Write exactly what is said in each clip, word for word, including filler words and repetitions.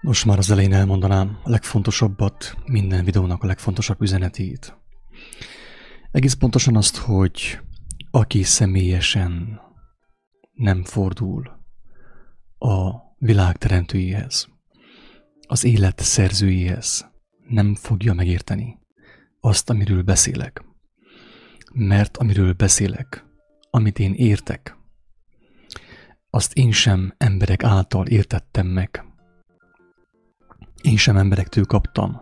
Most már az elején elmondanám a legfontosabbat, minden videónak a legfontosabb üzenetét. Egész pontosan azt, hogy aki személyesen nem fordul a világ teremtőjéhez, az élet szerzőjéhez, nem fogja megérteni azt, amiről beszélek. Mert amiről beszélek, amit én értek, azt én sem emberek által értettem meg. Én sem emberektől kaptam.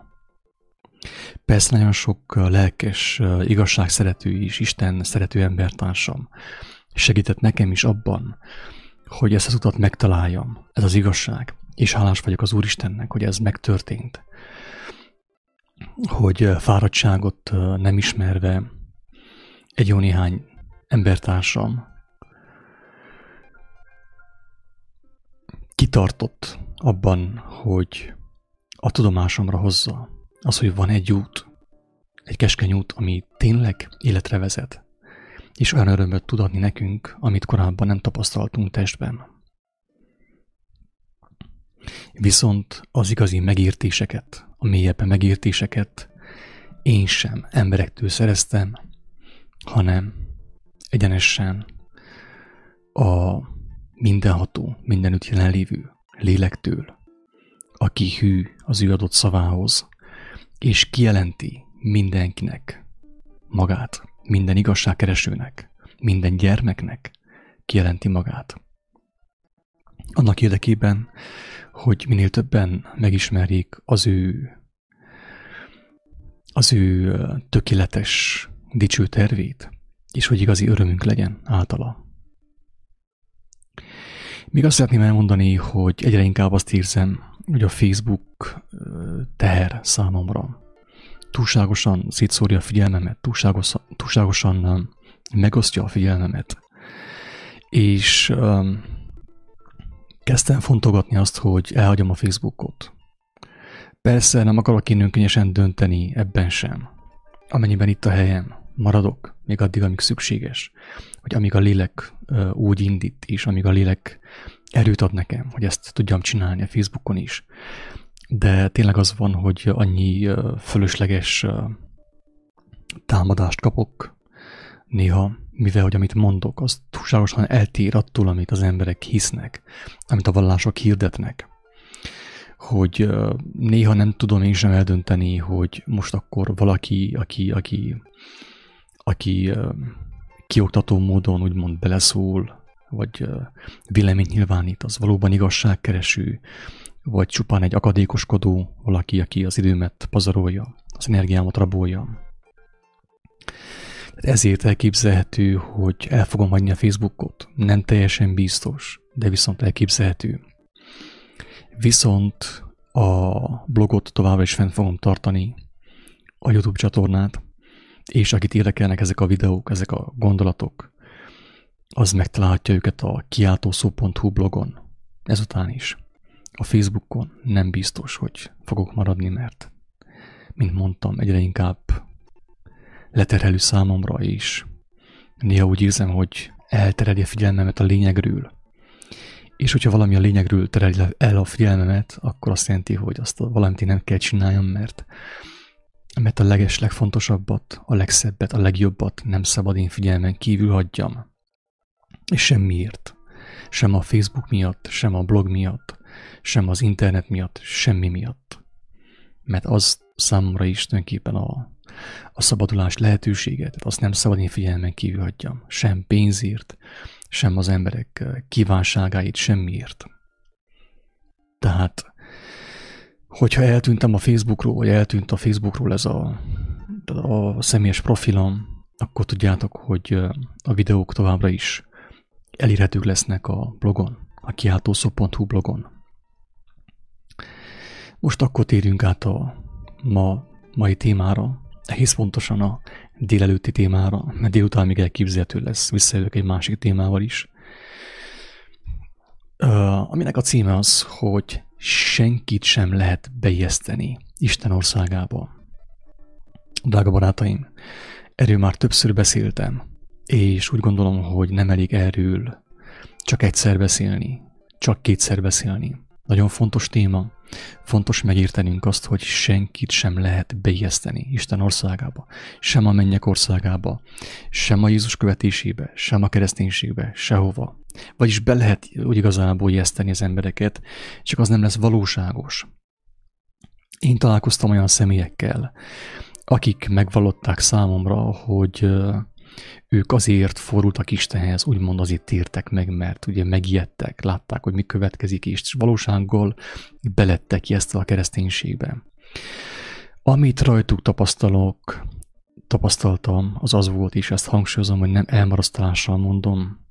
Persze nagyon sok lelkes, igazságszerető és Isten szerető embertársam segített nekem is abban, hogy ezt az utat megtaláljam, ez az igazság, és hálás vagyok az Úristennek, hogy ez megtörtént. Hogy fáradtságot nem ismerve egy jó néhány embertársam kitartott abban, hogy a tudomásomra hozza az, hogy van egy út, egy keskeny út, ami tényleg életre vezet, és olyan örömöt tud adni nekünk, amit korábban nem tapasztaltunk testben. Viszont az igazi megértéseket, a mélyebb megértéseket én sem emberektől szereztem, hanem egyenesen a mindenható, mindenütt jelenlévő lélektől, aki hű az ő adott szavához, és kijelenti mindenkinek magát, minden igazságkeresőnek, minden gyermeknek kijelenti magát. Annak érdekében, hogy minél többen megismerjék az ő, az ő tökéletes, dicső tervét, és hogy igazi örömünk legyen általa. Még azt szeretném elmondani, hogy egyre inkább azt érzem, hogy a Facebook teher számomra. Túlságosan szétszórja a figyelmemet, túlságosan, túlságosan megosztja a figyelmemet. És um, kezdtem fontolgatni azt, hogy elhagyom a Facebookot. Persze nem akarok én önkényesen dönteni ebben sem. Amennyiben itt a helyem, maradok, még addig, amíg szükséges, hogy amíg a lélek uh, úgy indít, és amíg a lélek erőt ad nekem, hogy ezt tudjam csinálni a Facebookon is. De tényleg az van, hogy annyi uh, fölösleges uh, támadást kapok néha, mivel hogy amit mondok, az túlságosan eltér attól, amit az emberek hisznek, amit a vallások hirdetnek. Hogy uh, néha nem tudom én sem eldönteni, hogy most akkor valaki, aki, aki, aki uh, kioktató módon úgymond beleszól, vagy véleményt nyilvánít, az valóban igazságkereső, vagy csupán egy akadékoskodó, valaki, aki az időmet pazarolja, az energiámat rabolja. Ezért elképzelhető, hogy el fogom hagyni a Facebookot. Nem teljesen biztos, de viszont elképzelhető. Viszont a blogot továbbra is fent fogom tartani, a YouTube csatornát, és akit érdekelnek ezek a videók, ezek a gondolatok, az megtalálhatja őket a kiáltószó pont hu blogon. Ezután is. A Facebookon nem biztos, hogy fogok maradni, mert, mint mondtam, egyre inkább leterhelő számomra is. Néha úgy érzem, hogy eltereli a figyelmemet a lényegről. És hogyha valami a lényegről tereli el a figyelmemet, akkor azt jelenti, hogy azt valamit én nem kell csináljam, mert, mert a leges, legfontosabbat, a legszebbet, a legjobbat nem szabad én figyelmen kívül hagyjam. És semmiért. Sem a Facebook miatt, sem a blog miatt, sem az internet miatt, semmi miatt. Mert az számomra is tulajdonképpen a, a szabadulás lehetőséget, azt nem szabad én figyelmen kívül hagyjam. Sem pénzért, sem az emberek kívánságáit, semmiért. Tehát, hogyha eltűntem a Facebookról, vagy eltűnt a Facebookról ez a, a személyes profilom, akkor tudjátok, hogy a videók továbbra is elérhetők lesznek a blogon, a kiáltószó pont hu blogon. Most akkor térjünk át a ma, mai témára, egész pontosan a délelőtti témára, mert délután még elképzelhető lesz, visszajövök egy másik témával is. Uh, aminek a címe az, hogy senkit sem lehet beijeszteni Isten országába. Drága barátaim, erről már többször beszéltem, és úgy gondolom, hogy nem elég erről csak egyszer beszélni, csak kétszer beszélni, Nagyon fontos téma. Fontos megértenünk azt, hogy senkit sem lehet beijeszteni Isten országába, sem a mennyek országába, sem a Jézus követésébe, sem a kereszténységbe, sehova. Vagyis be lehet úgy igazából ijeszteni az embereket, csak az nem lesz valóságos. Én találkoztam olyan személyekkel, akik megvallották számomra, hogy ők azért fordultak Istenhez, úgymond azért tértek meg, mert ugye megijedtek, látták, hogy mi következik, és valósággal belettek ijesztve a kereszténységbe. Amit rajtuk tapasztalok, tapasztaltam, az az volt, és ezt hangsúlyozom, hogy nem elmarasztalással mondom,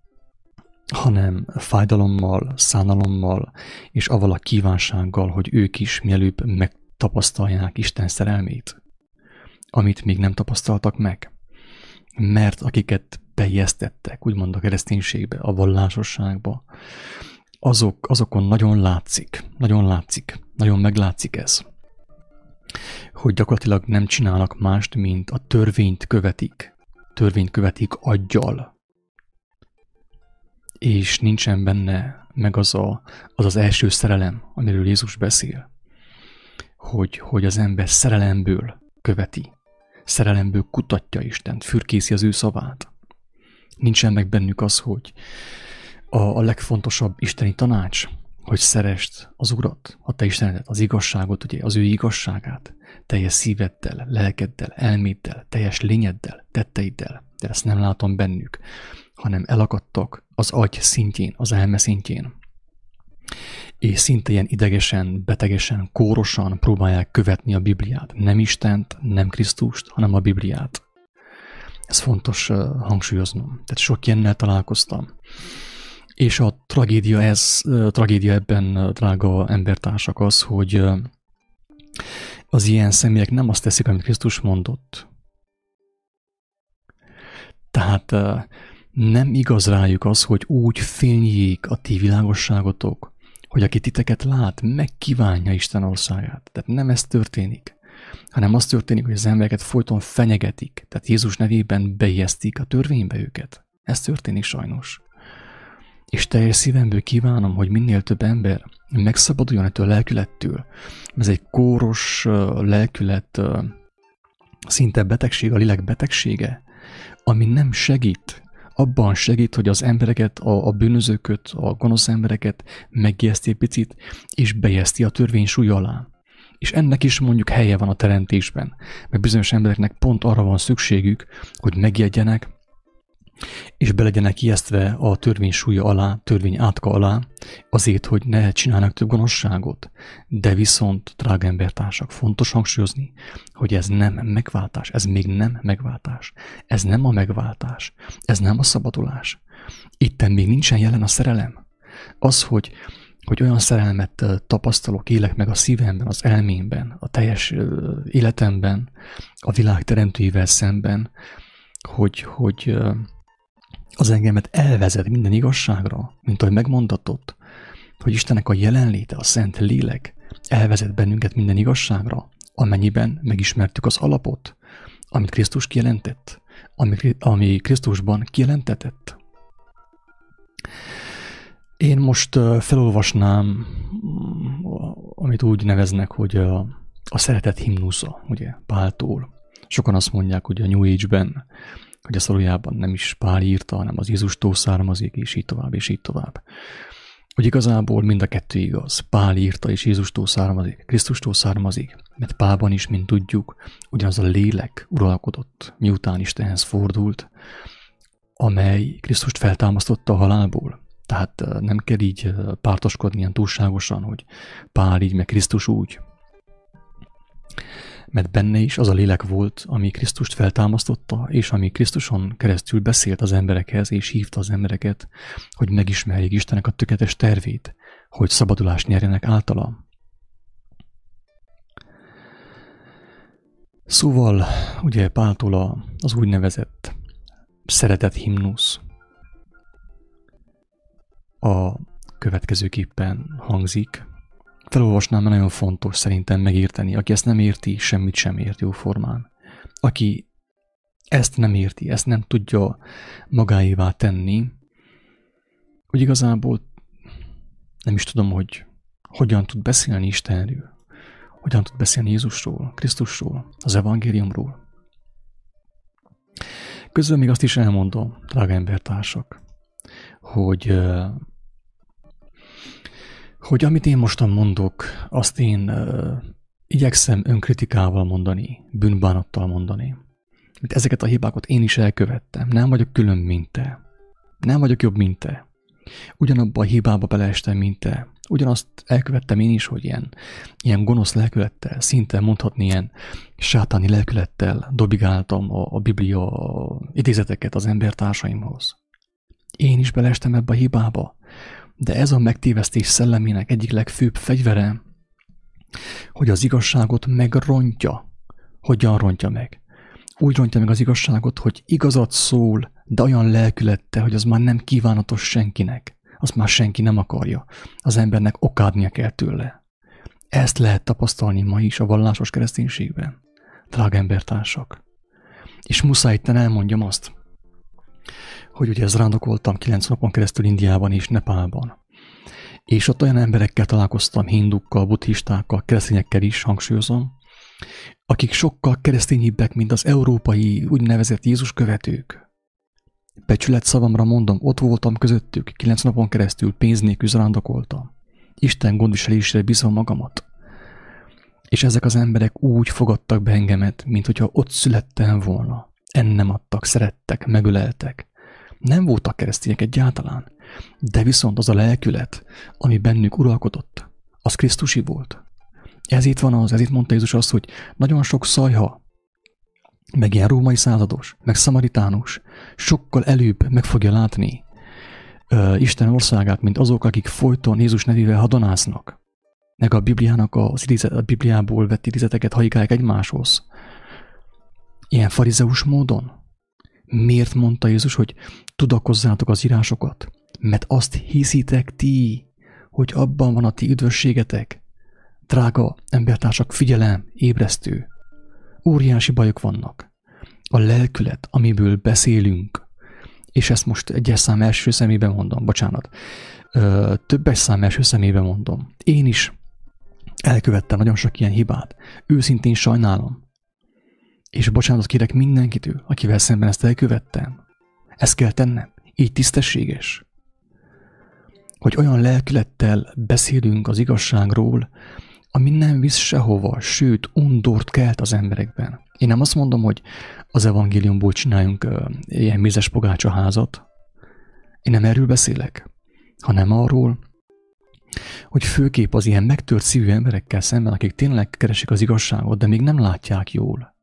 hanem fájdalommal, szánalommal, és avval a kívánsággal, hogy ők is mielőbb megtapasztalják Isten szerelmét, amit még nem tapasztaltak meg. Mert akiket beijesztettek, úgymond a kereszténységbe, a vallásosságba, azok, azokon nagyon látszik, nagyon látszik, nagyon meglátszik ez, hogy gyakorlatilag nem csinálnak mást, mint a törvényt követik, törvényt követik aggyal. És nincsen benne meg az a, az, az első szerelem, amiről Jézus beszél, hogy, hogy az ember szerelemből követi. Szerelemből kutatja Istent, fürkészi az ő szavát. Nincsen meg bennük az, hogy a, a legfontosabb isteni tanács, hogy szeresd az Urat, a te Istenedet, az igazságot, ugye, az ő igazságát, teljes szíveddel, lelkeddel, elméddel, teljes lényeddel, tetteiddel, de ezt nem látom bennük, hanem elakadtak az agy szintjén, az elme szintjén. És szinte ilyen idegesen, betegesen, kórosan próbálják követni a Bibliát. Nem Istent, nem Krisztust, hanem a Bibliát. Ez fontos uh, hangsúlyoznom. Tehát sok ilyennel találkoztam. És a tragédia, ez, uh, tragédia ebben, uh, drága embertársak, az, hogy uh, az ilyen személyek nem azt teszik, amit Krisztus mondott. Tehát... Uh, Nem igaz rájuk az, hogy úgy fényjék a ti világosságotok, hogy aki titeket lát, megkívánja Isten országát. Tehát nem ez történik, hanem az történik, hogy az embereket folyton fenyegetik, tehát Jézus nevében beijesztik a törvénybe őket. Ez történik sajnos. És teljes szívemből kívánom, hogy minél több ember megszabaduljon ettől a lelkülettől. Ez egy kóros lelkület, szinte betegség, a lélek betegsége, ami nem segít, abban segít, hogy az embereket, a, a bűnözőköt, a gonosz embereket megijeszti egy picit, és bejeszti a törvény súly alá. És ennek is mondjuk helye van a teremtésben, mert bizonyos embereknek pont arra van szükségük, hogy megijedjenek, és be legyenek ijesztve a törvény súlya alá, törvény átka alá, azért, hogy ne csinálnak több gonoszságot. De viszont, drága embertársak, fontos hangsúlyozni, hogy ez nem megváltás, ez még nem megváltás. Ez nem a megváltás, ez nem a szabadulás. Itten még nincsen jelen a szerelem. Az, hogy, hogy olyan szerelmet tapasztalok, élek meg a szívemben, az elmémben, a teljes életemben, a világ teremtőivel szemben, hogy... hogy az engemet elvezet minden igazságra, mint ahogy megmondatott, hogy Istennek a jelenléte, a Szent Lélek elvezet bennünket minden igazságra, amennyiben megismertük az alapot, amit Krisztus kijelentett, ami, ami Krisztusban kijelentetett. Én most felolvasnám, amit úgy neveznek, hogy a, a szeretet himnusza, ugye, Páltól. Sokan azt mondják, hogy a New Age-ben, hogy ezt valójában nem is Pál írta, hanem az Jézustól származik, és így tovább, és így tovább. Hogy igazából mind a kettő igaz. Pál írta, és Jézustól származik, Krisztustól származik, mert Pálban is, mint tudjuk, ugyanaz a lélek uralkodott, miután Istenhez fordult, amely Krisztust feltámasztotta a halálból. Tehát nem kell így pártoskodni ilyen túlságosan, hogy Pál így, meg Krisztus úgy. Mert benne is az a lélek volt, ami Krisztust feltámasztotta, és ami Krisztuson keresztül beszélt az emberekhez, és hívta az embereket, hogy megismerjék Istennek a tökéletes tervét, hogy szabadulást nyerjenek általa. Szóval, ugye Páltól az úgynevezett szeretet himnusz a következőképpen hangzik. Felolvasnám, mert nagyon fontos szerintem megérteni. Aki ezt nem érti, semmit sem ért jóformán. Aki ezt nem érti, ezt nem tudja magáévá tenni, úgy igazából nem is tudom, hogy hogyan tud beszélni Istenről, hogyan tud beszélni Jézusról, Krisztusról, az evangéliumról. Közben még azt is elmondom, drága embertársak, hogy, hogy amit én mostan mondok, azt én igyekszem önkritikával mondani, bűnbánattal mondani. Mert ezeket a hibákat én is elkövettem. Nem vagyok külön, mint te. Nem vagyok jobb, mint te. Ugyanabba a hibába beleestem, mint te. Ugyanazt elkövettem én is, hogy ilyen, ilyen gonosz lelkülettel, szinte mondhatni ilyen sátáni lelkülettel dobigáltam a, a Biblia idézeteket az embertársaimhoz. Én is beleestem ebbe a hibába. De ez a megtévesztés szellemének egyik legfőbb fegyvere, hogy az igazságot megrontja. Hogyan rontja meg? Úgy rontja meg az igazságot, hogy igazat szól, de olyan lelkülettel, hogy az már nem kívánatos senkinek. Azt már senki nem akarja. Az embernek okádnia kell tőle. Ezt lehet tapasztalni ma is a vallásos kereszténységben. Drága embertársak! És muszáj itten elmondjam azt, hogy ugye zarándokoltam kilenc napon keresztül Indiában és Nepálban. És ott olyan emberekkel találkoztam, hindukkal, buddhistákkal, keresztényekkel is, hangsúlyozom, akik sokkal keresztényibbek, mint az európai úgynevezett Jézus követők. Becsület szavamra mondom, ott voltam közöttük, kilenc napon keresztül pénz nélkül zarándokoltam. Isten gondviselésére bízom magamat. És ezek az emberek úgy fogadtak be engemet, mint hogyha ott születtem volna. Ennem adtak, szerettek, megöleltek. Nem voltak keresztények egyáltalán, de viszont az a lelkület, ami bennük uralkodott, az Krisztusi volt. Ez itt van az, ez itt mondta Jézus azt, hogy nagyon sok szajha, meg ilyen római százados, meg szamaritánus sokkal előbb meg fogja látni uh, Isten országát, mint azok, akik folyton Jézus nevével hadonásznak, meg a Bibliának az idézet, a Bibliából vett idézeteket hajkálják egymáshoz. Ilyen farizeus módon. Miért mondta Jézus, hogy tudakozzátok az írásokat? Mert azt hiszitek ti, hogy abban van a ti üdvösségetek. Drága embertársak, figyelem, ébresztő! Óriási bajok vannak. A lelkület, amiből beszélünk, és ezt most egyes szám első személyben mondom, bocsánat, ö, többes szám első személyben mondom. Én is elkövettem nagyon sok ilyen hibát. Őszintén sajnálom. És bocsánatot kérek mindenkitől, akivel szemben ezt elkövettem. Ezt kell tennem. Így tisztességes. Hogy olyan lelkülettel beszélünk az igazságról, ami nem visz sehova, sőt, undort kelt az emberekben. Én nem azt mondom, hogy az evangéliumból csináljunk uh, ilyen mézes pogácsaházat. Én nem erről beszélek, hanem arról, hogy főképp az ilyen megtört szívű emberekkel szemben, akik tényleg keresik az igazságot, de még nem látják jól.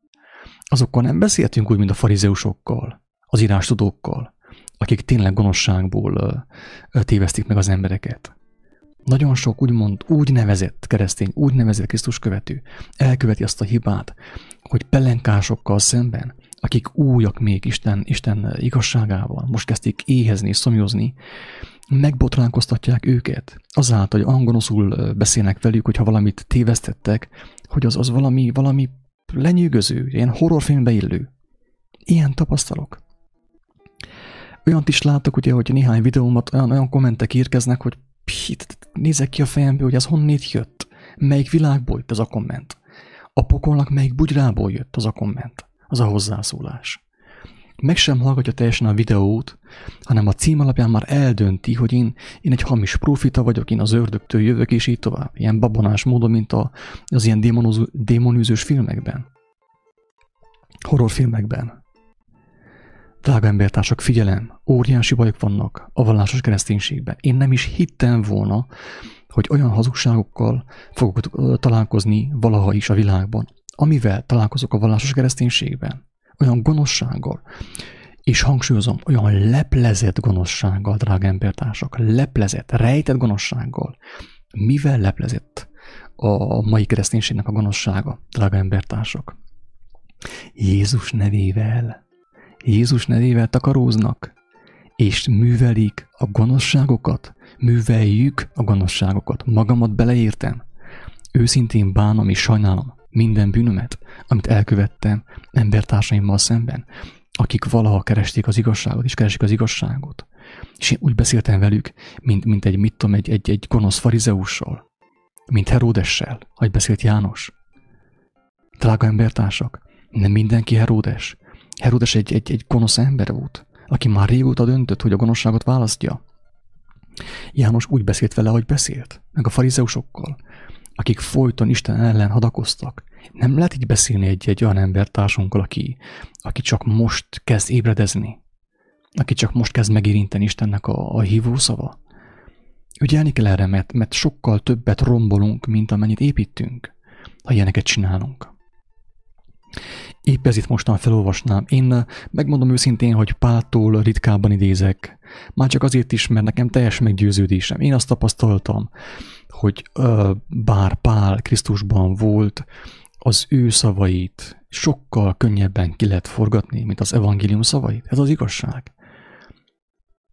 Azokkal nem beszéltünk úgy, mint a farizeusokkal, az írástudókkal, akik tényleg gonoszságból uh, uh, tévesztik meg az embereket. Nagyon sok úgymond úgynevezett keresztény, úgynevezett Krisztus követő elköveti azt a hibát, hogy pelenkásokkal szemben, akik újak még Isten, Isten igazságával, most kezdték éhezni, szomjozni, megbotránkoztatják őket. Azáltal, hogy angonoszul beszélnek velük, hogyha valamit tévesztettek, hogy az, az valami, valami lenyűgöző, ilyen horrorfilmbe illő. Ilyen tapasztalok. Olyant is látok, ugye, hogy néhány videómat olyan, olyan kommentek érkeznek, hogy nézek ki a fejemből, hogy ez honnét jött. Melyik világból jött ez a komment? A pokolnak melyik bugyrából jött az a komment? Az a hozzászólás. Meg sem hallgatja teljesen a videót, hanem a cím alapján már eldönti, hogy én, én egy hamis profita vagyok, én az ördögtől jövök, és így tovább. Ilyen babonás módon, mint a, az ilyen démonozó, démonűzős filmekben. Horrorfilmekben. Drága embertársak, figyelem, óriási bajok vannak a vallásos kereszténységben. Én nem is hittem volna, hogy olyan hazugságokkal fogok találkozni valaha is a világban, amivel találkozok a vallásos kereszténységben. Olyan gonoszsággal, és hangsúlyozom, olyan leplezett gonoszsággal, drága embertársak, leplezett, rejtett gonoszsággal. Mivel leplezett a mai kereszténységnek a gonoszsága, drága embertársak? Jézus nevével. Jézus nevével takaróznak, és művelik a gonoszságokat, műveljük a gonoszságokat, magamat beleértem. Őszintén bánom és sajnálom minden bűnömet, amit elkövettem embertársaimmal szemben, akik valaha keresték az igazságot, és keresik az igazságot. És én úgy beszéltem velük, mint, mint egy, mit tudom, egy, egy, egy gonosz farizeussal, mint Heródessel, ahogy beszélt János. Drága embertársak, nem mindenki Heródes. Heródes egy, egy, egy gonosz ember volt, aki már régóta döntött, hogy a gonoszságot választja. János úgy beszélt vele, ahogy beszélt, meg a farizeusokkal, akik folyton Isten ellen hadakoztak. Nem lehet így beszélni egy, egy olyan embertársunkkal, aki, aki csak most kezd ébredezni, aki csak most kezd megérinteni Istennek a, a hívó szava. Ügyelni kell erre, mert, mert sokkal többet rombolunk, mint amennyit építünk, ha ilyeneket csinálunk. Épp ez itt mostan felolvasnám. Én megmondom őszintén, hogy Páltól ritkábban idézek. Már csak azért is, mert nekem teljes meggyőződésem. Én azt tapasztaltam, hogy ö, bár Pál Krisztusban volt, az ő szavait sokkal könnyebben ki lehet forgatni, mint az evangélium szavait. Ez az igazság.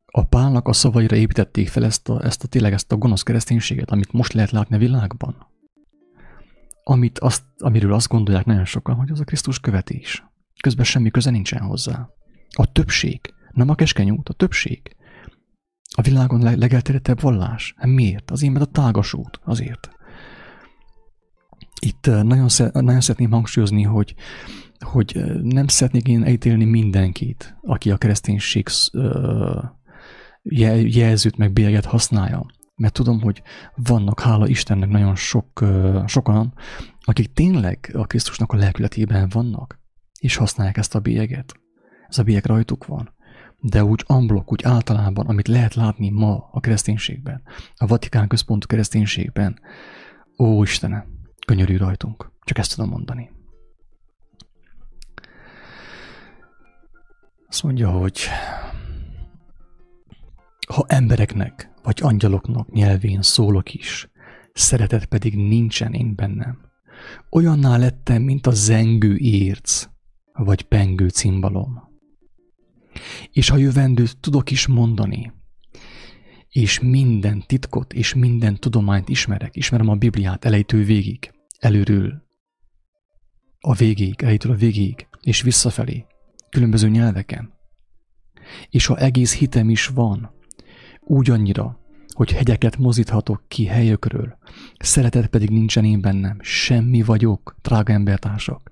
A Pálnak a szavaira építették fel ezt a, ezt a tényleg ezt a gonosz kereszténységet, amit most lehet látni a világban. Amit azt, amiről azt gondolják nagyon sokan, hogy az a Krisztus követés. Közben semmi köze nincsen hozzá. A többség, nem a keskeny út, a többség. A világon legelterjedtebb vallás. Miért? Azért, mert a tágas út. Azért. Itt nagyon, szer, nagyon szeretném hangsúlyozni, hogy, hogy nem szeretnék én elítélni mindenkit, aki a kereszténység jelzőt meg bélyeget használja. Mert tudom, hogy vannak, hála Istennek, nagyon sok, sokan, akik tényleg a Krisztusnak a lelkületében vannak, és használják ezt a bélyeget. Ez a bélyeg rajtuk van. De úgy amblok, úgy általában, amit lehet látni ma a kereszténységben, a Vatikán központú kereszténységben, ó Istenem, könyörülj rajtunk. Csak ezt tudom mondani. Azt mondja, hogy ha embereknek vagy angyaloknak nyelvén szólok is, szeretet pedig nincsen én bennem. Olyanná lettem, mint a zengő érc, vagy pengő cimbalom. És ha jövendőt tudok is mondani, és minden titkot és minden tudományt ismerek, ismerem a Bibliát elejtől végig, előről, a végéig, elejtől a végéig, és visszafelé, különböző nyelveken. És ha egész hitem is van, úgy annyira, hogy hegyeket mozíthatok ki helyökről, szeretet pedig nincsen én bennem, semmi vagyok, drága embertársak.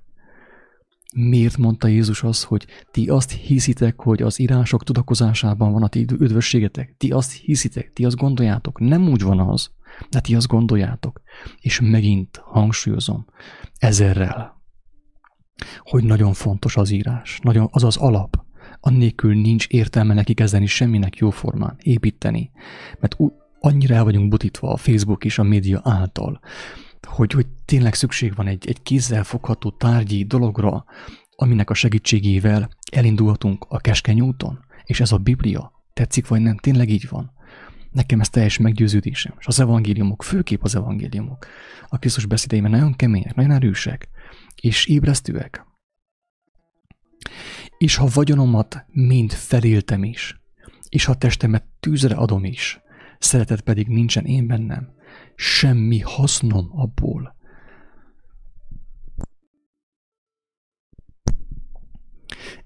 Miért mondta Jézus azt, hogy ti azt hiszitek, hogy az írások tudakozásában van a ti üdvösségetek? Ti azt hiszitek, ti azt gondoljátok, nem úgy van az, de ti azt gondoljátok. És megint hangsúlyozom ezerrel, hogy nagyon fontos az írás, nagyon, az az alap. Annélkül nincs értelme neki kezdeni semminek jóformán építeni, mert annyira el vagyunk butítva a Facebook és a média által, hogy, hogy tényleg szükség van egy, egy kézzel fogható tárgyi dologra, aminek a segítségével elindulhatunk a keskeny úton, és ez a Biblia, tetszik vagy nem, tényleg így van. Nekem ez teljes meggyőződésem, és az evangéliumok, főképp az evangéliumok, a Krisztus beszédeiben nagyon kemények, nagyon erősek, és ébresztőek. És ha vagyonomat mind feléltem is, és ha testemet tűzre adom is, szeretet pedig nincsen én bennem, semmi hasznom abból.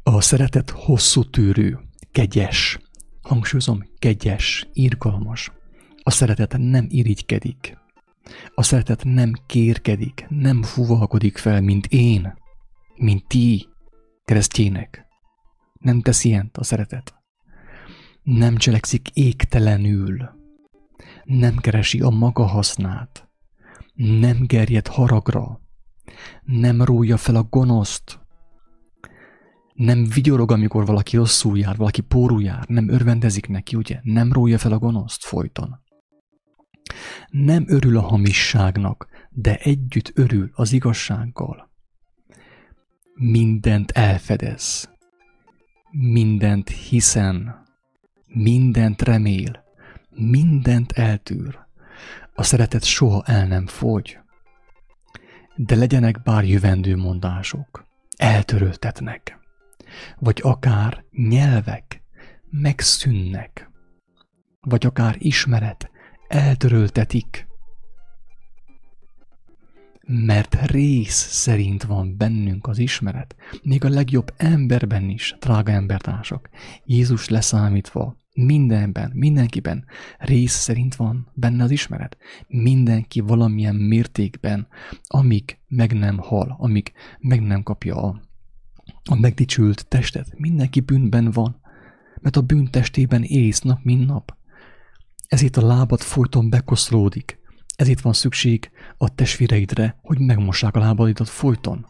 A szeretet hosszú tűrő, kegyes, hangsúlyozom, kegyes, irgalmas. A szeretet nem irigykedik, a szeretet nem kérkedik, nem fuvalkodik fel, mint én, mint ti, keresztjének. Nem tesz ilyent a szeretet. Nem cselekszik éktelenül. Nem keresi a maga hasznát. Nem gerjed haragra. Nem rója fel a gonoszt. Nem vigyorog, amikor valaki rosszul jár, valaki pórul jár. Nem örvendezik neki, ugye? Nem rója fel a gonoszt folyton. Nem örül a hamisságnak, de együtt örül az igazsággal. Mindent elfedez, mindent hiszen, mindent remél, mindent eltűr. A szeretet soha el nem fogy. De legyenek bár jövendő mondások, eltöröltetnek, vagy akár nyelvek megszűnnek, vagy akár ismeret eltöröltetik, mert rész szerint van bennünk az ismeret, még a legjobb emberben is, drága embertársak, Jézus leszámítva, Mindenben, mindenkiben rész szerint van benne az ismeret. Mindenki valamilyen mértékben, amíg meg nem hal, amíg meg nem kapja a, a megdicsült testet. Mindenki bűnben van, mert a bűn testében élsz nap, mint nap. Ezért a lábad folyton bekoszlódik. Ezért van szükség a testvéreidre, hogy megmossák a lábadidat folyton.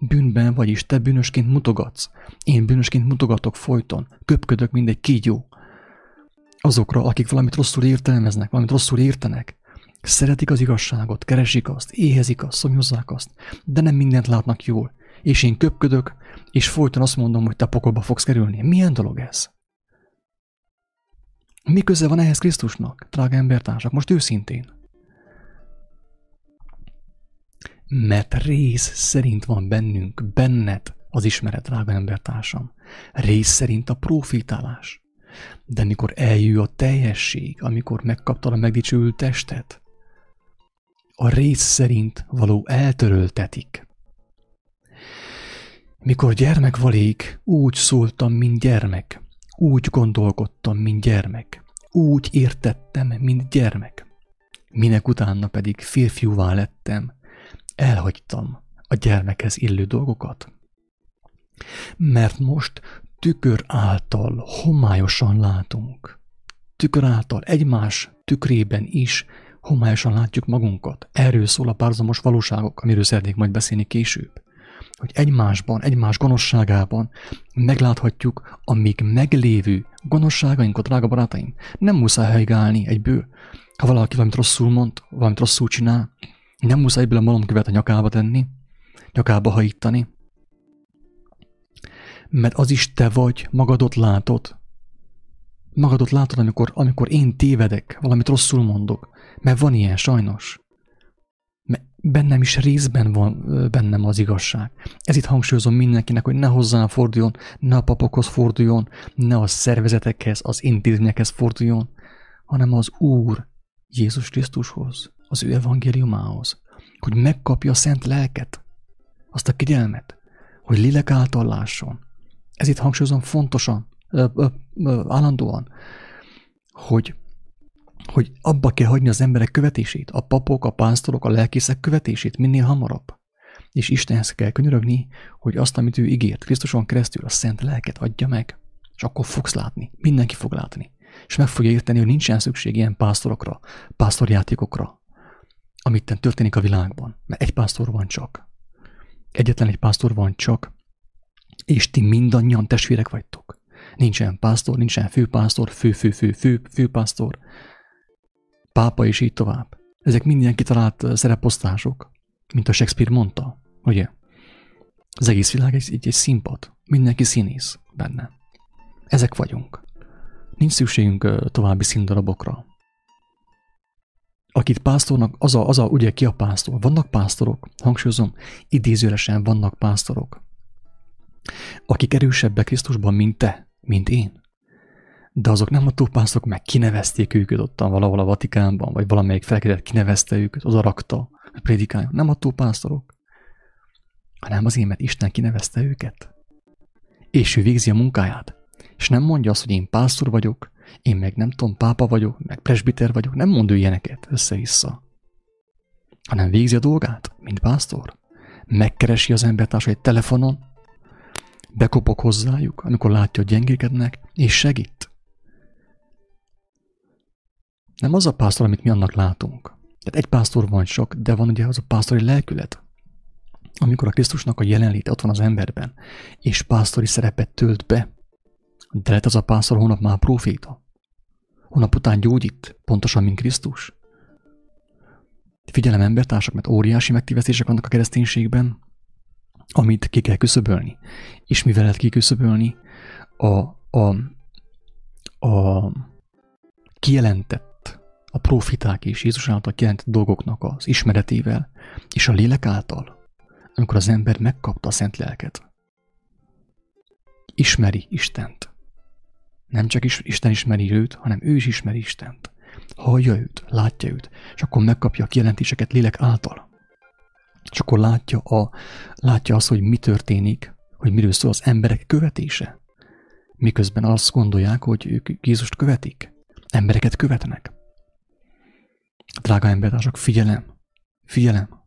Bűnben vagyis te bűnösként mutogatsz. Én bűnösként mutogatok folyton. Köpködök, mint egy kígyó. Azokra, akik valamit rosszul értelmeznek, valamit rosszul értenek, szeretik az igazságot, keresik azt, éhezik azt, szomjozzák azt, de nem mindent látnak jól. És én köpködök, és folyton azt mondom, hogy te pokolba fogsz kerülni. Milyen dolog ez? Mi köze van ehhez Krisztusnak, drága embertársak? Most őszintén. Mert rész szerint van bennünk, benned az ismeret, drága embertársam. Rész szerint a profitálás. De mikor eljő a teljesség, amikor megkaptad a megdicsült testet, a rész szerint való eltöröltetik. Mikor gyermek valék, úgy szóltam, mint gyermek, úgy gondolkodtam, mint gyermek, úgy értettem, mint gyermek. Minek utána pedig férfiúvá lettem, elhagytam a gyermekhez illő dolgokat. Mert most tükör által homályosan látunk. Tükör által egymás tükrében is homályosan látjuk magunkat. Erről szól a párhuzamos valóságok, amiről szeretnék majd beszélni később. Hogy egymásban, egymás gonoszságában megláthatjuk a még meglévő gonoszságainkat, drága barátaim. Nem muszáj helyigálni egyből. Ha valaki valamit rosszul mond, valamit rosszul csinál, nem muszáj egyből a malomkövet a nyakába tenni, nyakába hajítani. Mert az is te vagy, magadot látod. Magadot látod, amikor, amikor én tévedek, valamit rosszul mondok. Mert van ilyen, sajnos. Mert bennem is részben van bennem az igazság. Ez itt hangsúlyozom mindenkinek, hogy ne hozzá forduljon, ne a papokhoz forduljon, ne a szervezetekhez, az intézményekhez forduljon, hanem az Úr Jézus Krisztushoz, az ő evangéliumához, hogy megkapja a szent lelket, azt a kegyelmet, hogy lélek által lásson. Ez itt hangsúlyozom fontosan, ö, ö, ö, állandóan, hogy, hogy abba kell hagyni az emberek követését, a papok, a pásztorok, a lelkészek követését minél hamarabb. És Istenhez kell könyörögni, hogy azt, amit ő ígért, Krisztuson keresztül a szent lelket adja meg, és akkor fogsz látni, mindenki fog látni. És meg fogja érteni, hogy nincsen szükség ilyen pásztorokra, pásztorjátékokra, amit történik a világban, mert egy pásztor van csak. Egyetlen egy pásztor van csak, és ti mindannyian testvérek vagytok. Nincsen pásztor, nincsen főpásztor, fő-fő-fő-fő-főpásztor, pápa és így tovább. Ezek minden kitalált szereposztások, mint a Shakespeare mondta, ugye? Az egész világ egy, egy, egy színpad, mindenki színész benne. Ezek vagyunk. Nincs szükségünk további színdarabokra. Akit pásztornak, az a, az a, ugye ki a pásztor? Vannak pásztorok, hangsúlyozom, idézőlesen vannak pásztorok, akik erősebbek Krisztusban, mint te, mint én. De azok nem attól pásztorok, meg kinevezték őket ottan valahol a Vatikánban, vagy valamelyik felkérdett kinevezte őket, oda rakta, prédikálja. Nem attól pásztorok, hanem azért, mert Isten kinevezte őket. És ő végzi a munkáját. És nem mondja azt, hogy én pásztor vagyok, én meg nem tudom, pápa vagyok, meg presbiter vagyok, nem mond ő ilyeneket össze-vissza. Hanem végzi a dolgát, mint pásztor. Megkeresi az embertársait telefonon, bekopog hozzájuk, amikor látja, hogy gyengékednek, és segít. Nem az a pásztor, amit mi annak látunk. Tehát egy pásztor van csak, de van ugye az a pásztori lelkület, amikor a Krisztusnak a jelenléte ott van az emberben, és pásztori szerepet tölt be. De lehet az a pásztor hónap már próféta. Hónap után gyógyít, pontosan, mint Krisztus. Figyelem, embertársak, mert óriási megtévesztések vannak a kereszténységben, amit ki kell küszöbölni. És mivel lehet kiküszöbölni? A, a, a kijelentett, a profiták és Jézus által kijelentett dolgoknak az ismeretével, és a lélek által, amikor az ember megkapta a szent lelket. Ismeri Istent. Nem csak Isten ismeri őt, hanem ő is ismeri Istent. Hallja őt, látja őt, és akkor megkapja a kijelentéseket lélek által. És akkor látja, a, látja azt, hogy mi történik, hogy miről szól az emberek követése. miközben azt gondolják, hogy ők Jézust követik. Embereket követnek. Drága embertársak, figyelem! Figyelem!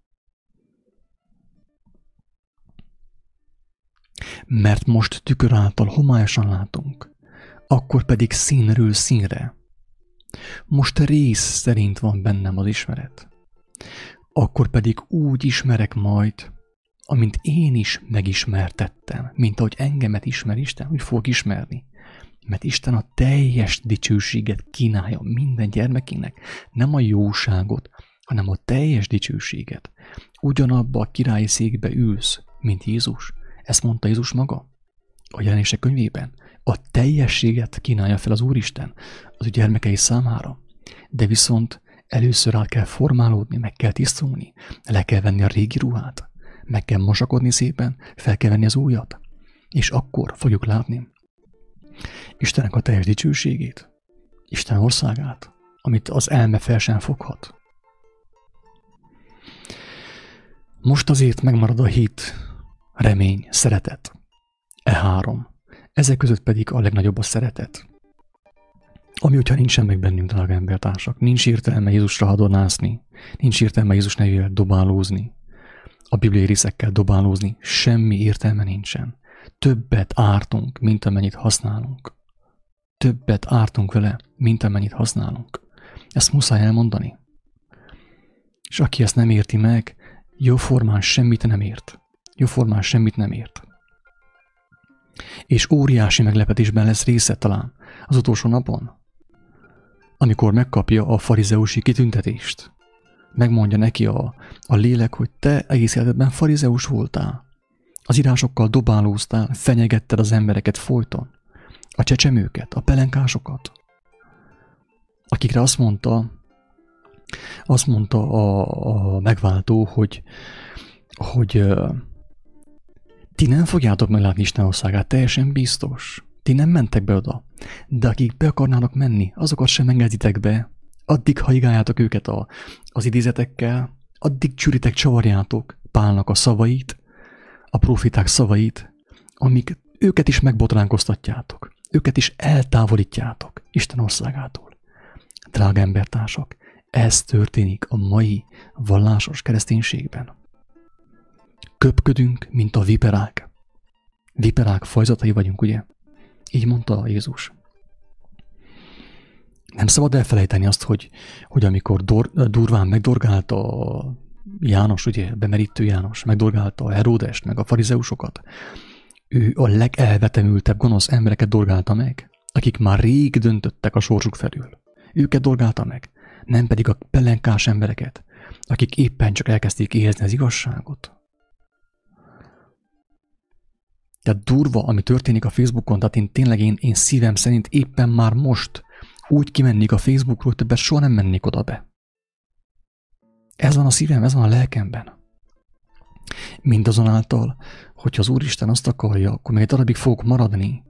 Mert most tükör által homályosan látunk, akkor pedig színről színre. Most rész szerint van bennem az ismeret. Akkor pedig úgy ismerek majd, amint én is megismertettem, mint ahogy engemet ismer Isten, úgy fogok ismerni. Mert Isten a teljes dicsőséget kínálja minden gyermekének, nem a jóságot, hanem a teljes dicsőséget. Ugyanabba a királyi székbe ülsz, mint Jézus. Ezt mondta Jézus maga a Jelenések könyvében. A teljességet kínálja fel az Úristen az ő gyermekei számára. De viszont először át kell formálódni, meg kell tisztulni, le kell venni a régi ruhát, meg kell mosakodni szépen, fel kell venni az újat. És akkor fogjuk látni Istennek a teljes dicsőségét, Isten országát, amit az elme fel sem foghat. Most azért megmarad a hit, remény, szeretet. E három. Ezek között pedig a legnagyobb a szeretet. Ami, hogyha nincsen meg bennünk, drága embertársak, nincs értelme Jézusra hadonászni, nincs értelme Jézus nevével dobálózni, a bibliai részekkel dobálózni, semmi értelme nincsen. Többet ártunk, mint amennyit használunk. Többet ártunk vele, mint amennyit használunk. Ezt muszáj elmondani. És aki ezt nem érti meg, jóformán semmit nem ért. Jóformán semmit nem ért. És óriási meglepetésben lesz része talán az utolsó napon, amikor megkapja a farizeusi kitüntetést. Megmondja neki a, a lélek, hogy te egész életedben farizeus voltál. Az írásokkal dobálóztál, fenyegetted az embereket folyton. A csecsemőket, a pelenkásokat. Akikre azt mondta, azt mondta a, a megváltó, hogy hogy uh, ti nem fogjátok meglátni Isten országát, teljesen biztos. Ti nem mentek be oda, de akik be akarnának menni, azokat sem engeditek be. Addig haigáljátok őket a, az idézetekkel, addig csüritek, csavarjátok Pálnak a szavait, a profiták szavait, amik őket is megbotránkoztatjátok, őket is eltávolítjátok Isten országától. Drága embertársak, ez történik a mai vallásos kereszténységben. Köpködünk, mint a viperák. Viperák fajzatai vagyunk, ugye? Így mondta Jézus. Nem szabad elfelejteni azt, hogy, hogy amikor dor, durván megdorgálta János, ugye, bemerítő János, megdorgálta a Heródest, meg a farizeusokat, ő a legelvetemültebb gonosz embereket dorgálta meg, akik már rég döntöttek a sorsuk felül. Őket dorgálta meg, nem pedig a pelenkás embereket, akik éppen csak elkezdték érezni az igazságot. Tehát durva, ami történik a Facebookon, tehát én tényleg én, én szívem szerint éppen már most úgy kimennék a Facebookról, hogy többet soha nem mennék oda be. Ez van a szívem, ez van a lelkemben. Mindazonáltal, hogyha az Úristen azt akarja, akkor még egy darabig fogok maradni,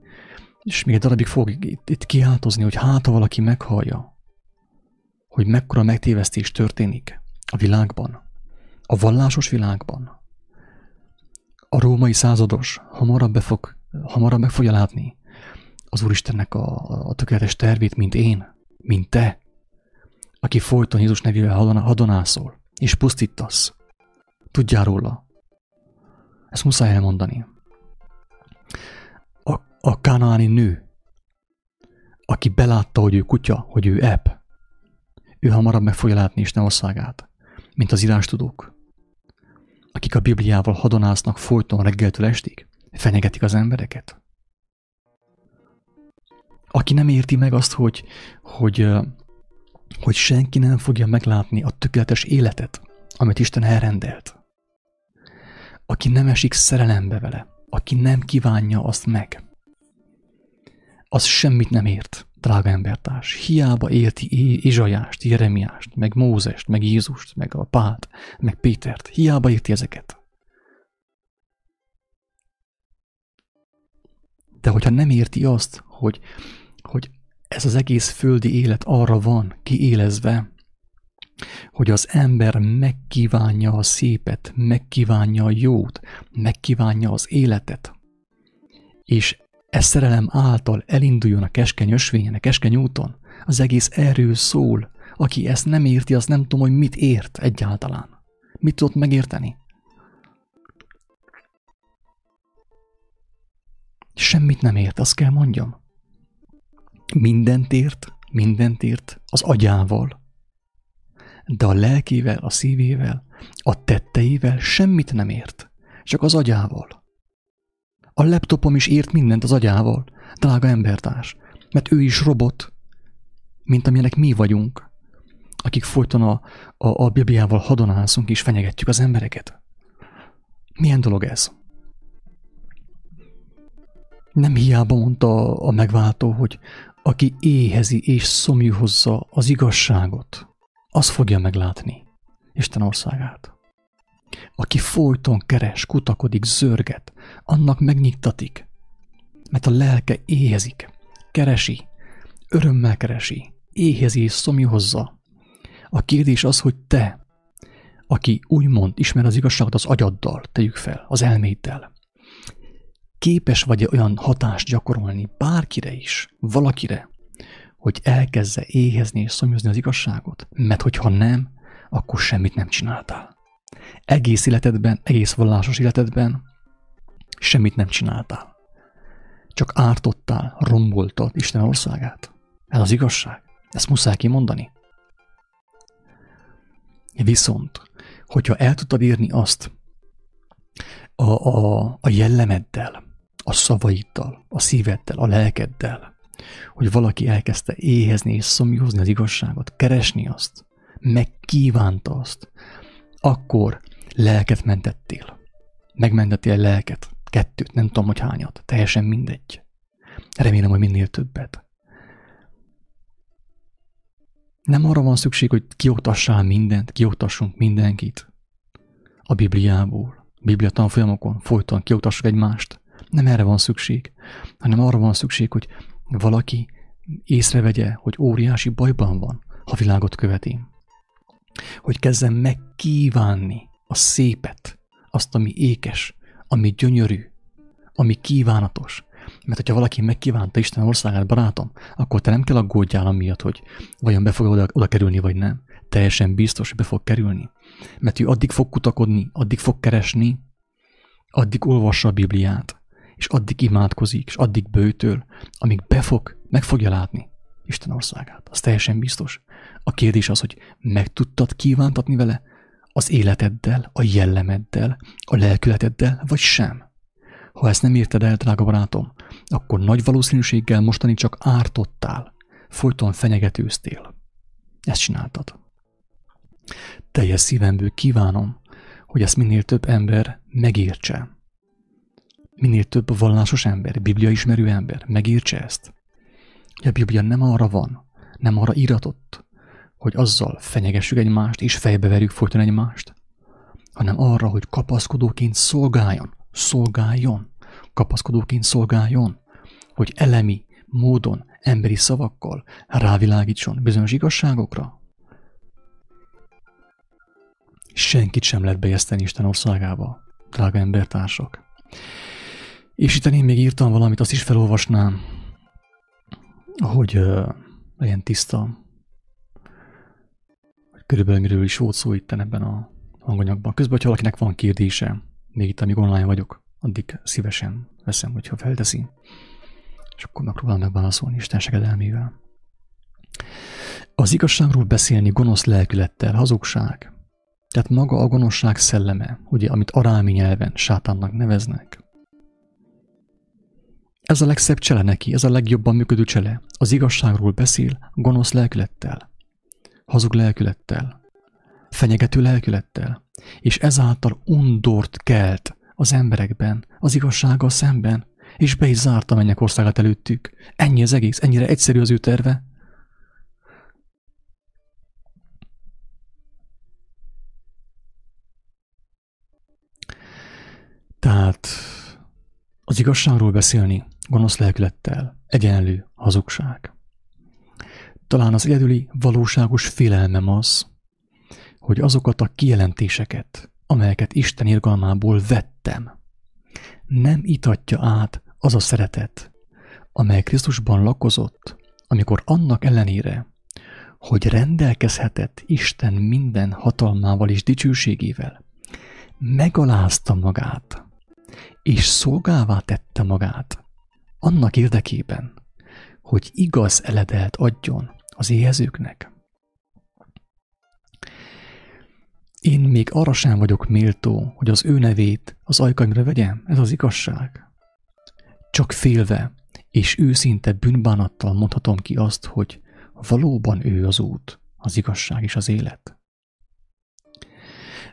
és még egy darabig fogok itt, itt kiáltozni, hogy hát, ha valaki meghallja, hogy mekkora megtévesztés történik a világban, a vallásos világban. A római százados hamarabb, be fog, hamarabb meg fogja látni az Úristennek a, a tökéletes tervét, mint én, mint te, aki folyton Jézus nevével hadonászol, és pusztítasz. Tudjál róla. Ezt muszáj elmondani. A, a kánaáni nő, aki belátta, hogy ő kutya, hogy ő ebb, ő hamarabb meg fogja látni Isten országát, mint az írástudók, akik a Bibliával hadonásznak folyton reggeltől estig, fenyegetik az embereket. Aki nem érti meg azt, hogy, hogy, hogy senki nem fogja meglátni a tökéletes életet, amit Isten elrendelt. Aki nem esik szerelembe vele, aki nem kívánja azt meg, az semmit nem ért, drága embertárs. Hiába érti Izsajást, Jeremiást, meg Mózest, meg Jézust, meg a Pált, meg Pétert. Hiába érti ezeket. De hogyha nem érti azt, hogy, hogy ez az egész földi élet arra van kiélezve, hogy az ember megkívánja a szépet, megkívánja a jót, megkívánja az életet, és E szerelem által elinduljon a keskeny ösvényen, a keskeny úton. Az egész erről szól. Aki ezt nem érti, az nem tudom, hogy mit ért egyáltalán. Mit tudott megérteni? Semmit nem ért, azt kell mondjam. Mindent ért, mindent ért az agyával. De a lelkével, a szívével, a tetteivel semmit nem ért. Csak az agyával. A laptopom is ért mindent az agyával, drága embertárs, mert ő is robot, mint amilyenek mi vagyunk, akik folyton a, a, a Bibliával hadonászunk és fenyegetjük az embereket. Milyen dolog ez? Nem hiába mondta a megváltó, hogy aki éhezi és szomjúhozza az igazságot, az fogja meglátni Isten országát. Aki folyton keres, kutakodik, zörget, annak megnyugtatik, mert a lelke éhezik, keresi, örömmel keresi, éhezi és szomjúhozza. A kérdés az, hogy te, aki úgymond ismer az igazságot az agyaddal, tegyük fel, az elméddel, képes vagy olyan hatást gyakorolni bárkire is, valakire, hogy elkezze éhezni és szomjúzni az igazságot? Mert hogyha nem, akkor semmit nem csináltál. Egész életedben, egész vallásos életedben semmit nem csináltál. Csak ártottál, romboltad Isten országát. Ez az igazság. Ezt muszáj kimondani. Viszont, hogyha el tudtad írni azt a, a, a jellemeddel, a szavaiddal, a szíveddel, a lelkeddel, hogy valaki elkezdte éhezni és szomjúzni az igazságot, keresni azt, megkívánta azt, akkor lelket mentettél. Megmentettél a lelket. Kettőt, nem tudom, hogy hányat. Teljesen mindegy. Remélem, hogy minél többet. Nem arra van szükség, hogy kioktassál mindent, kioktassunk mindenkit. A Bibliából, Biblia tanfolyamokon folyton kioktassuk egymást. Nem erre van szükség, hanem arra van szükség, hogy valaki észrevegye, hogy óriási bajban van, ha világot követi. Hogy kezdjen megkívánni a szépet, azt, ami ékes, ami gyönyörű, ami kívánatos. Mert hogyha valaki megkívánta Isten országát, barátom, akkor te nem kell aggódjál amiatt, hogy vajon be fog oda, oda kerülni, vagy nem. Teljesen biztos, hogy be fog kerülni. Mert ő addig fog kutakodni, addig fog keresni, addig olvassa a Bibliát, és addig imádkozik, és addig bőtől, amíg be fog, meg fogja látni Isten országát. Az teljesen biztos. A kérdés az, hogy meg tudtad kívántatni vele az életeddel, a jellemeddel, a lelkületeddel, vagy sem. Ha ezt nem érted el, drága barátom, akkor nagy valószínűséggel mostani csak ártottál, folyton fenyegetőztél. Ezt csináltad. Teljes szívemből kívánom, hogy ezt minél több ember megértse. Minél több vallásos ember, bibliaismerő ember megértse ezt. A Biblia nem arra van, nem arra íratott, hogy azzal fenyegessük egymást és fejbeverjük folyton egymást, hanem arra, hogy kapaszkodóként szolgáljon, szolgáljon, kapaszkodóként szolgáljon, hogy elemi módon, emberi szavakkal rávilágítson bizonyos igazságokra. Senkit sem lehet bejeszteni Isten országába, drága embertársak. És itt én még írtam valamit, azt is felolvasnám, hogy uh, legyen tiszta, hogy körülbelül miről is volt szó itten ebben a hanganyagban. Közben, ha valakinek van kérdése, még itt, amíg online vagyok, addig szívesen veszem, hogyha felteszi, és akkor megpróbálom megválaszolni Isten segedelmével. Az igazságról beszélni gonosz lelkülettel, hazugság. Tehát maga a gonoszság szelleme, ugye, amit arámi nyelven sátánnak neveznek. Ez a legszebb csele neki, ez a legjobban működő csele. Az igazságról beszél gonosz lelkülettel, hazug lelkülettel, fenyegető lelkülettel, és ezáltal undort kelt az emberekben, az igazsággal szemben, és be is zárta a mennyek országát előttük. Ennyi az egész, ennyire egyszerű az ő terve. Tehát az igazságról beszélni gonosz lelkülettel egyenlő hazugság. Talán az egyedüli valóságos félelmem az, hogy azokat a kijelentéseket, amelyeket Isten irgalmából vettem, nem itatja át az a szeretet, amely Krisztusban lakozott, amikor annak ellenére, hogy rendelkezhetett Isten minden hatalmával és dicsőségével, megalázta magát, és szolgává tette magát, annak érdekében, hogy igaz eledelt adjon az éhezőknek. Én még arra sem vagyok méltó, hogy az ő nevét az ajkaimra vegyem, ez az igazság. Csak félve és őszinte bűnbánattal mondhatom ki azt, hogy valóban ő az út, az igazság és az élet.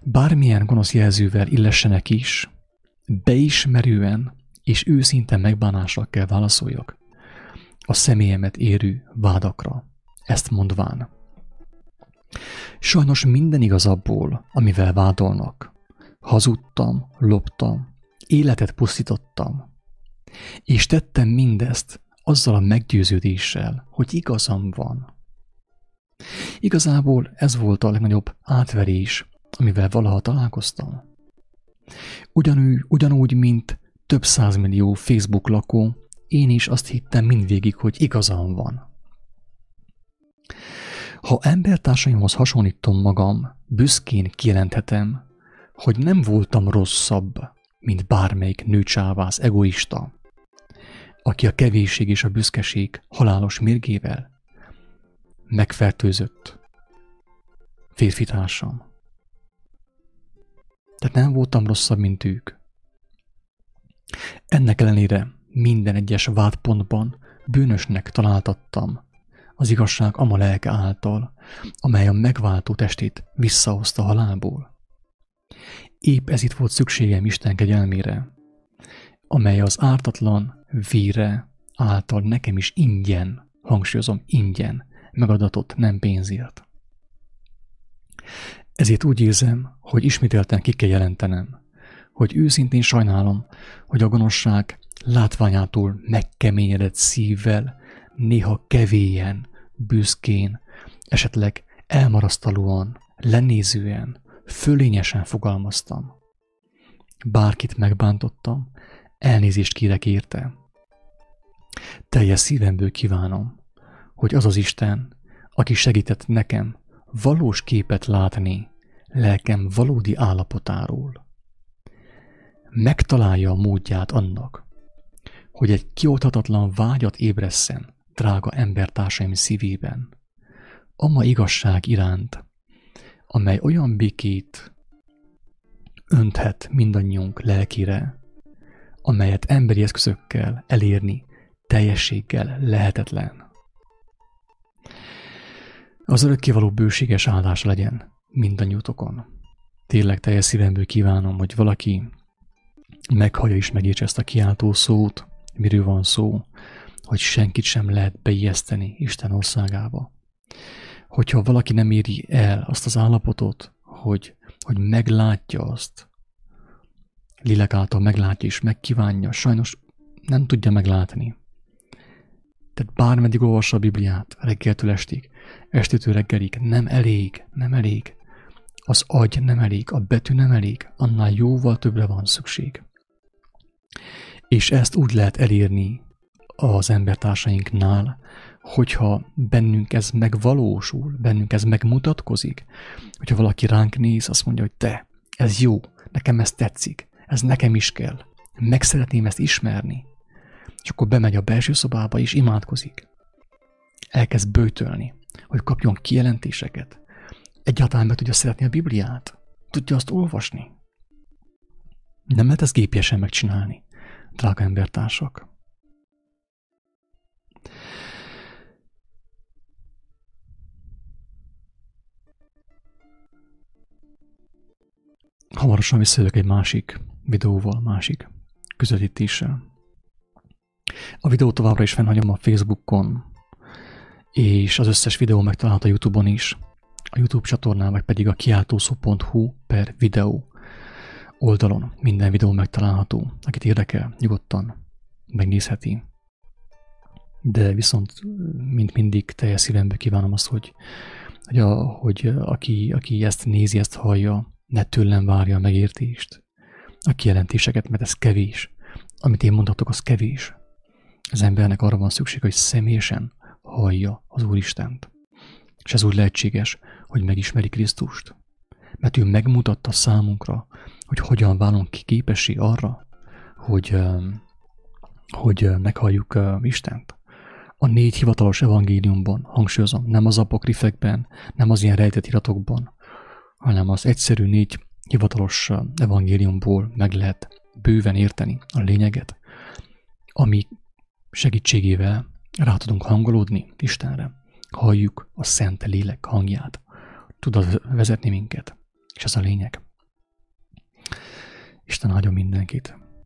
Bármilyen gonosz jelzővel illessenek is, beismerően és őszinte megbánással kell válaszoljak a személyemet érő vádakra, ezt mondván: sajnos minden igaz abból, amivel vádolnak. Hazudtam, loptam, életet pusztítottam, és tettem mindezt azzal a meggyőződéssel, hogy igazam van. Igazából ez volt a legnagyobb átverés, amivel valaha találkoztam. Ugyanúgy, ugyanúgy mint több százmillió Facebook lakó, én is azt hittem mindvégig, hogy igazam van. Ha embertársaimhoz hasonlítom magam, büszkén kijelenthetem, hogy nem voltam rosszabb, mint bármelyik nőcsávász egoista, aki a kevésség és a büszkeség halálos mérgével megfertőzött férfitársam. Tehát nem voltam rosszabb, mint ők. Ennek ellenére minden egyes vádpontban bűnösnek találtattam az igazság ama lelke által, amely a megváltó testét visszahozta halálból. Épp ez itt volt szükségem Isten kegyelmére, amely az ártatlan vére által nekem is ingyen, hangsúlyozom, ingyen megadatott, nem pénzért. Ezért úgy érzem, hogy ismételten ki kell jelentenem, hogy őszintén sajnálom, hogy a gonoszság látványától megkeményedett szívvel, néha kevélyen, büszkén, esetleg elmarasztalóan, lenézően, fölényesen fogalmaztam. Bárkit megbántottam, elnézést kérek érte. Teljes szívemből kívánom, hogy az az Isten, aki segített nekem valós képet látni lelkem valódi állapotáról, megtalálja a módját annak, hogy egy kiolthatatlan vágyat ébresszen drága embertársaim szívében, ama igazság iránt, amely olyan békét önthet mindannyiunk lelkére, amelyet emberi eszközökkel elérni teljességgel lehetetlen. Az örökkévaló bőséges áldás legyen mindannyiótokon. Tényleg teljes szívemből kívánom, hogy valaki meghallja és megértse ezt a kiáltó szót, miről van szó, hogy senkit sem lehet beijeszteni Isten országába. Hogyha valaki nem éri el azt az állapotot, hogy, hogy meglátja azt, lélek által meglátja és megkívánja, sajnos nem tudja meglátni. Tehát bármeddig olvassa a Bibliát, reggeltől estig, estétől reggelig, nem elég, nem elég. Az agy nem elég, a betű nem elég, annál jóval többre van szükség. És ezt úgy lehet elérni az embertársainknál, hogyha bennünk ez megvalósul, bennünk ez megmutatkozik, hogyha valaki ránk néz, azt mondja, hogy te, ez jó, nekem ez tetszik, ez nekem is kell, meg szeretném ezt ismerni. És akkor bemegy a belső szobába és imádkozik. Elkezd böjtölni, hogy kapjon kijelentéseket. Egyáltalán meg tudja szeretni a Bibliát, tudja azt olvasni. Nem lehet ezt gépiesen megcsinálni, drága embertársak. Hamarosan visszajövök egy másik videóval, másik közvetítéssel. A videó továbbra is fennhagyom a Facebookon, és az összes videó megtalálható a YouTube-on is. A YouTube csatornán, meg pedig a kiáltószó.hu per videó oldalon minden videó megtalálható. Akit érdekel, nyugodtan megnézheti. De viszont, mint mindig, teljes szívemből kívánom azt, hogy, hogy, a, hogy aki, aki ezt nézi, ezt hallja, ne tőlem várja a megértést, a kijelentéseket, mert ez kevés. Amit én mondhatok, az kevés. Az embernek arra van szükség, hogy személyesen hallja az Úristent. És ez úgy lehetséges, hogy megismeri Krisztust. Mert ő megmutatta számunkra, hogy hogyan válunk ki képessé arra, hogy, hogy meghalljuk Istent. A négy hivatalos evangéliumban, hangsúlyozom, nem az apokrifekben, nem az ilyen rejtett iratokban, hanem az egyszerű négy hivatalos evangéliumból meg lehet bőven érteni a lényeget, ami segítségével rá tudunk hangolódni Istenre. Halljuk a Szent Lélek hangját. Tud vezetni minket. És ez a lényeg. Isten áldjon mindenkit.